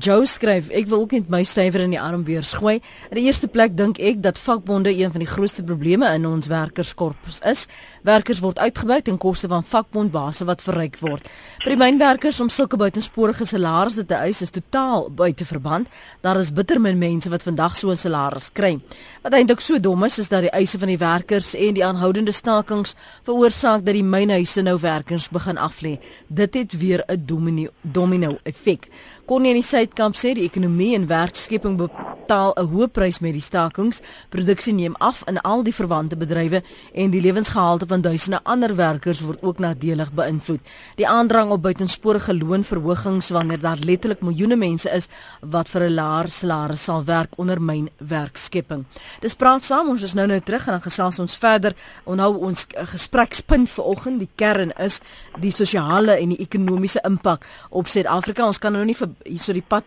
Joe skryf, ek wil ook net my stywer in die armbeurs gooi. In die eerste plek dink ek dat vakbonde een van die grootste probleme in ons werkerskorps is. Werkers word uitgebuit ten koste van vakbondbase wat verryk word. Vir die mynwerkers om sulke buitensporige salarisse te eis is totaal buite verband. Daar is bitter min mense wat vandag so 'n salaris kry. Wat eintlik so dom is dat die eise van die werkers en die aanhoudende stakings veroorsaak dat die mynhuise nou werkers begin aflê. Dit het weer 'n domino effek. Kon nie in die Suidkamp sê die ekonomie en werkskepping betaal 'n hoë prys met die stakings, produksie neem af in al die verwante bedrywe en die lewensgehalte van duisende ander werkers word ook nadelig beïnvloed. Die aandrang op buitensporige loonverhogings wanneer daar letterlik miljoene mense is wat vir 'n laer salaris sal werk ondermyn werkskepping. Dis Praat Saam, ons is nou terug en dan gesels ons verder. Onthou ons gesprekspunt vanoggend, die kern is die sosiale en die ekonomiese impak op Suid-Afrika. Ons kan nou nie so die pad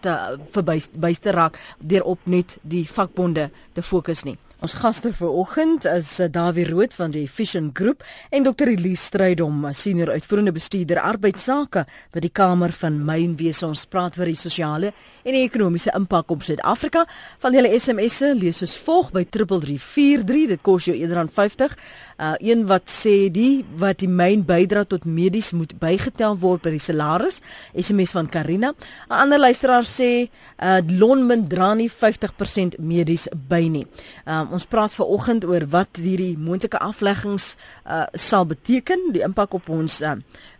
verby te raak deur op net die vakbonde te fokus nie. Ons gaste vanoggend is Dawie Roodt van die Efficient Group en Dr. Elise Strydom, senior uitvoerende bestuurder arbeidsake by die Kamer van Mynwese. Ons praat oor die sosiale en die ekonomiese impak op Suid-Afrika. Van julle SMS'e lees soos volg by 3343, dit kos jou R1.50. Een wat sê die myn bydra tot medies moet bygetel word by die salaris, SMS van Karina. 'n Ander luisteraar sê Lonmin dra nie 50% medies by nie. Ons praat vanoggend oor wat hierdie moontlike afleggings sal beteken, die impak op ons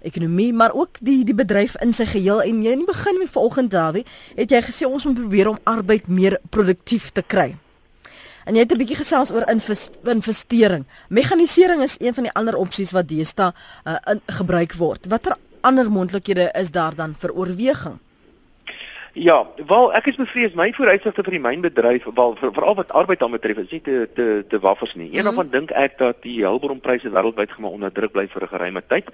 ekonomie, maar ook die bedryf in sy geheel. En jy in die begin met vanoggend, Dawie, het jy gesê ons moet probeer om arbeid meer produktief te kry. En jy het 'n bietjie gesels oor investering. Meganisering is een van die ander opsies wat deesdae gebruik word. Watter ander moontlikhede is daar dan vir oorweging? Ja, wel ek is bevrees my vooruitsigte vir die mynbedryf, wel veral wat arbeid aan betref, is nie te waffers nie. Eendag dink ek dat die hulpbronpryse wêreldwyd gemaak onder druk bly vir 'n geruime tyd.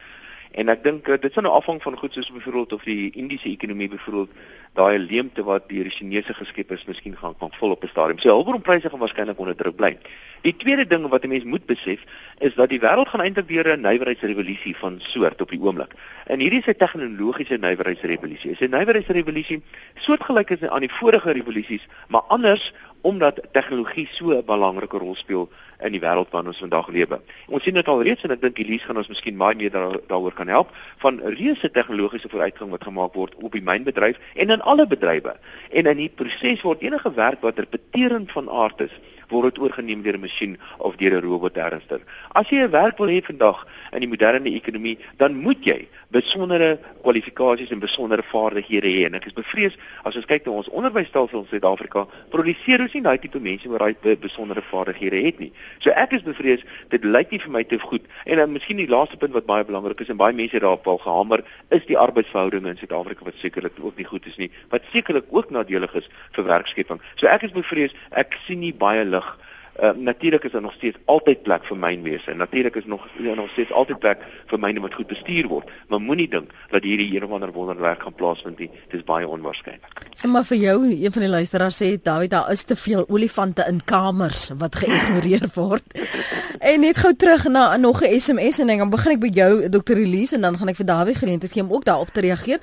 En ek dink dit sou nou afhang van goed soos byvoorbeeld of die Indiese ekonomie byvoorbeeld daai leemte wat deur die Chinese geskep is, miskien gaan kan vul op 'n stadium. So hulpbronpryse gaan waarskynlik onder druk bly. Die tweede ding wat 'n mens moet besef is dat die wêreld gaan eintlik deur 'n nywerheidsrevolusie van soort op die oomblik. En hierdie is 'n tegnologiese nywerheidsrevolusie. Dis 'n nywerheidsrevolusie soortgelyk is aan die vorige revolusies, maar anders omdat tegnologie so 'n belangrike rol speel in die wêreld waarin ons vandag lewe. Ons sien dit al reeds en ek dink Elise gaan ons miskien baie meer daaroor kan help van reuse tegnologiese vooruitgang wat gemaak word op die mynbedryf en in alle bedrywe. En in die proses word enige werk wat repeterend van aard is, word dit oorgeneem deur 'n masjien of deur 'n robot ernstig. As jy 'n werk wil hê vandag in die moderne ekonomie, dan moet jy besondere kwalifikasies en besondere vaardighede hê. En ek is bevrees as ons kyk na ons onderwysstelsel in Suid-Afrika, produseer ons nie daai tipe mense wat daai besondere vaardighede het nie. So ek is bevrees dit lyk nie vir my te goed. En dan miskien die laaste punt wat baie belangrik is en baie mense daarop al gehamer is die arbeidsverhoudinge in Suid-Afrika wat sekerlik ook nie goed is nie, wat sekerlik ook nadelig is vir werkskepping. So ek is bevrees ek sien nie baie lig. Natuurlik is daar nog steeds altyd plek vir mynwese. Natuurlik is nog steeds altyd plek vir myne wat goed bestuur word. Maar moenie dink dat hierdie een of ander wonderwerk gaan plaasvind nie. Dit is baie onwaarskynlik. Sê maar vir jou, een van die luisteraars sê, Dawie, daar is te veel olifante in kamers wat geïgnoreer word. En net gou terug na nog 'n SMS en dan begin ek by jou, Dr. Elise, en dan gaan ek vir Dawie geleentheid gee om ook daarop te reageer.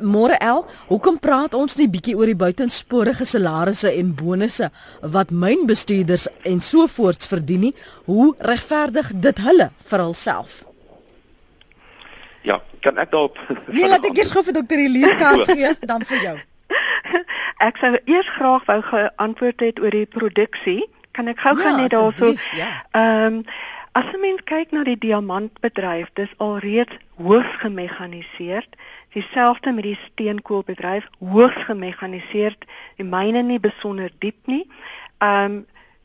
Môre El, hoekom praat ons nie bietjie oor die buitensporige salarisse en bonusse wat mynbestuurders en so voorts verdien nie? Hoe regverdig dit hulle vir hulself? Ja, kan ek daarop? Nee, laat ek eers gou vir Dr. Elise kans gee, dan vir jou. Ek sou eers graag wou geantwoord het oor die produksie. Kan ek gou gaan net daarso? As 'n mens kyk na die diamantbedryf, dis alreeds hoogs gemekaniseerd. Dieselfde met die steenkoolbedryf, hoogs gemekaniseerd. Die myne nie besonder diep nie.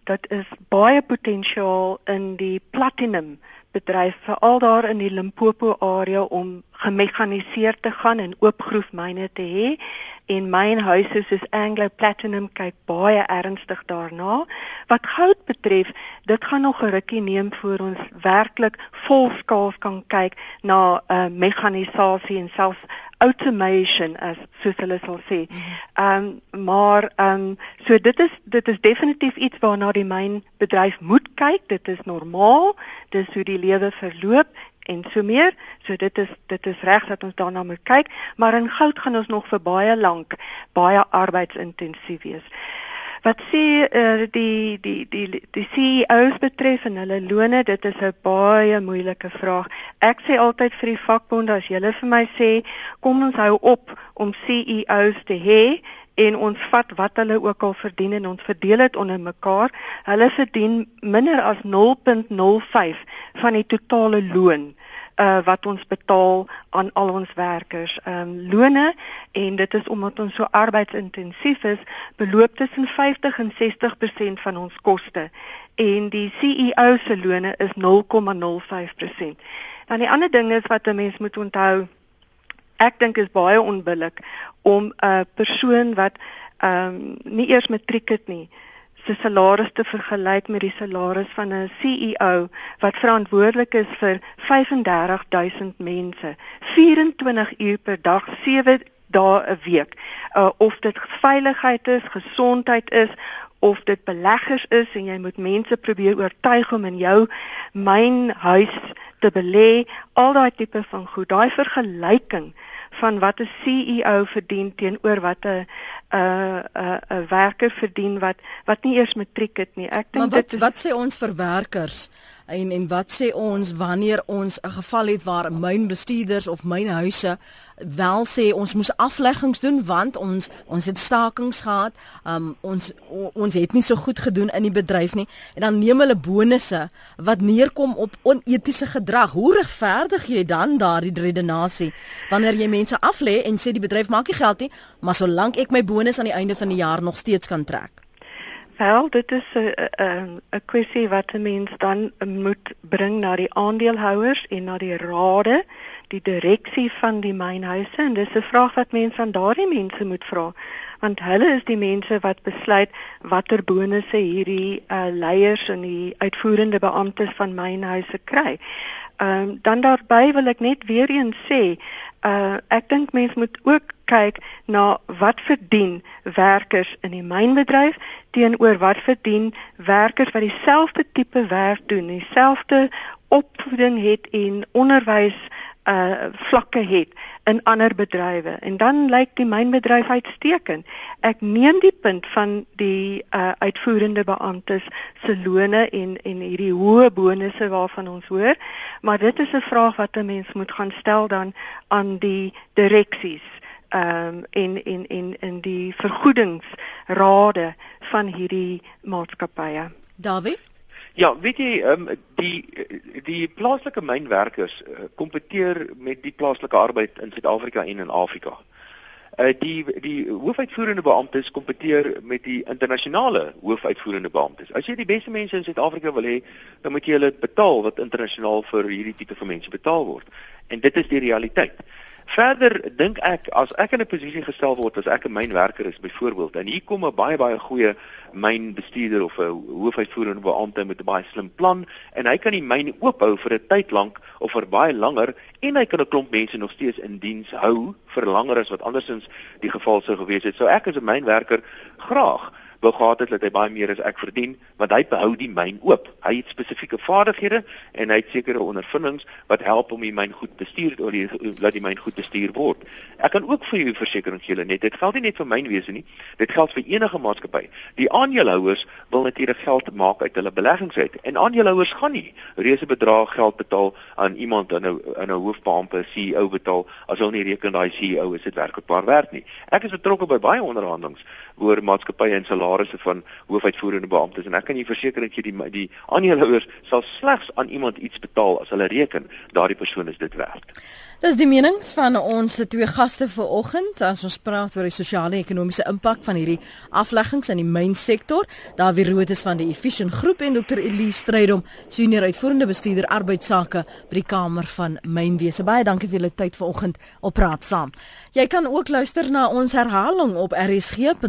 dat is baie potensiaal in die platinum bedryf, veral daar in die Limpopo area, om gemekaniseer te gaan en oopgroefmyne te hê. En mynhuise soos Anglo Platinum kyk baie ernstig daarna. Wat goud betref, dit gaan nog 'n rukkie neem voor ons werklik volskaal kan kyk na mekanisasie en selfs automation, soos hulle sal sê. So dit is definitief iets waarna die mynbedryf moet kyk. Dit is normaal, dis hoe die lewe verloop en so meer. So dit is reg dat ons daarna moet kyk, maar in goud gaan ons nog vir baie lank baie arbeidsintensief wees. Wat sê die CEO's betref en hulle lone, dit is 'n baie moeilike vraag. Ek sê altyd vir die vakbonde, as julle vir my sê, kom ons hou op om CEO's te hê en ons vat wat hulle ook al verdien en ons verdeel dit onder mekaar. Hulle verdien minder as 0.05 van die totale loon wat ons betaal aan al ons werkers. Lone, en dit is omdat ons so arbeidsintensief is, beloop tussen 50 en 60% van ons koste. En die CEO se lone is 0,05%. Dan die ander ding is wat 'n mens moet onthou, ek dink is baie onbillik om 'n persoon wat nie eers matriek het nie, sy salaris te vergelyk met die salaris van 'n CEO wat verantwoordelik is vir 35.000 mense, 24 uur per dag, 7 dae 'n week. Of dit veiligheid is, gesondheid is, of dit beleggers is en jy moet mense probeer oortuig om in jou mynhuis te belê, al daai tipe van goed, daai vergelyking van wat 'n CEO verdien teenoor wat 'n werker verdien wat nie eers matriek het nie. Ek dink wat sê ons vir werkers en wat sê ons wanneer ons 'n geval het waar mynbestuurders of mynhuise wel sê ons moes afleggings doen want ons het stakings gehad, ons het nie so goed gedoen in die bedryf nie, en dan neem hulle bonusse wat neerkom op onetiese gedrag. Hoe regverdig jy dan daardie redenasie wanneer jy mense aflê en sê die bedryf maak nie geld nie, maar solank ek my bonus aan die einde van die jaar nog steeds kan trek? Wel, dit is 'n kwessie wat 'n mens dan moet bring na die aandeelhouers en na die rade, die direksie van die mynhuise, en dis 'n vraag wat mense aan daardie mense moet vra, want hulle is die mense wat besluit watter bonusse hierdie leiers en die uitvoerende beamptes van mynhuise kry. Dan daarby wil ek net weer eens sê, ek dink mens moet ook kyk na wat verdien werkers in die mynbedryf teenoor wat verdien werkers wat dieselfde tipe werk doen, dieselfde opvoeding het en onderwys vlakke het in ander bedrywe. En dan lyk die mynbedryf uitstekend. Ek neem die punt van die uitvoerende beamptes se lone en hierdie hoë bonusse waarvan ons hoor, maar dit is 'n vraag wat 'n mens moet gaan stel dan aan die direksies en die vergoedingsrade van hierdie maatskappye. Dawie? Ja, weet jy, die plaaslike mynwerkers kompeteer met die plaaslike arbeid in Zuid-Afrika en in Afrika. Die hoofuitvoerende beamptes kompeteer met die internasionale hoofuitvoerende beamptes. As jy die beste mense in Zuid-Afrika wil hê, dan moet jy hulle betaal wat internasionaal vir hierdie tipe van mense betaal word. En dit is die realiteit. Verder dink ek, as ek in 'n posisie gestel word, as ek 'n mynwerker is byvoorbeeld, en hier kom 'n baie baie goeie mynbestuurder of 'n hoofuitvoerende beampte met 'n baie slim plan, en hy kan die myn oophou vir 'n tyd lank of vir baie langer, en hy kan 'n klomp mense nog steeds in diens hou vir langer as wat andersins die geval sou gewees het. So ek as 'n mynwerker graag wou gehad het dat hy baie meer as ek verdien, want hy behou die myn oop. Hy het spesifieke vaardighede en hy het sekere ondervindings wat help om die myn goed bestuur, laat die myn goed bestuur word. Ek kan ook vir u versekering gee, net dit geld nie net vir mynwese nie, dit geld vir enige maatskappy. Die aandeelhouers wil natuurlik geld maak uit hulle beleggings uit, en aandeelhouers gaan nie reuse bedrag geld betaal aan iemand in 'n hoofbeampte, CEO betaal, as hulle nie reken daai CEO is dit werklik waar werd nie. Ek is betrokke by baie onderhandelings oor maatskappye en salarisse van hoofuitvoerende beamptes, en ek kan jy verseker dat jy die aandeelhouers sal slegs aan iemand iets betaal as hulle reken daardie persoon is dit werd. Dis die menings van ons twee gaste vanoggend as ons praat oor die sosiale en ekonomiese impak van hierdie afleggings in die mynsektor. Dawie Roodt is van die Efficient Group en Dr. Elise Strydom, senior uitvoerende bestuurder arbeidsake by die Kamer van Mynwese. Baie dankie vir julle tyd vanoggend op Praat Saam. Jy kan ook luister na ons herhaling op rsg.co.za.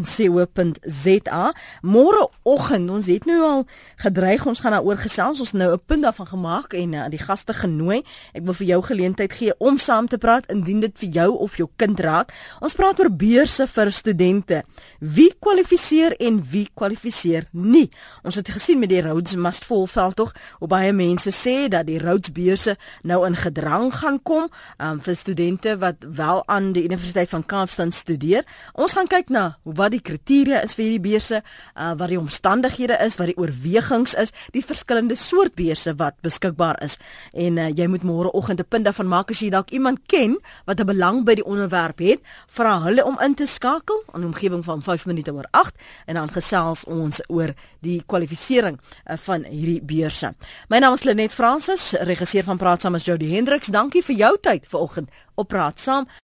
Môreoggend, ons het nou al gedreig, ons gaan daaroor gesels, ons nou 'n punt daarvan gemaak en die gaste genooi. Ek wil vir jou geleentheid gee om saam te praat indien dit vir jou of jou kind raak. Ons praat oor beurse vir studente. Wie kwalifiseer en wie kwalifiseer nie? Ons het gesien met die Rhodes Must Fall veldtog, hoe baie mense sê dat die Rhodes beurse nou in gedrang gaan kom vir studente wat wel aan die Universiteit van Kaapstad studeer. Ons gaan kyk na wat die kriteria is vir hierdie beurse, wat die omstandighede is, wat die oorwegings is, die verskillende soort beurse wat beskikbaar is. En jy moet môreoggend 'n punt daarvan maak as jy dalk iemand ken wat 'n belang by die onderwerp het, vra hulle om in te skakel in 'n omgewing van 8:05 en dan gesels ons oor die kwalifisering van hierdie beurse. My naam is Lynette Francis, regisseur van Praat Saam is Jodie Hendricks. Dankie vir jou tyd vanoggend op Praat Saam.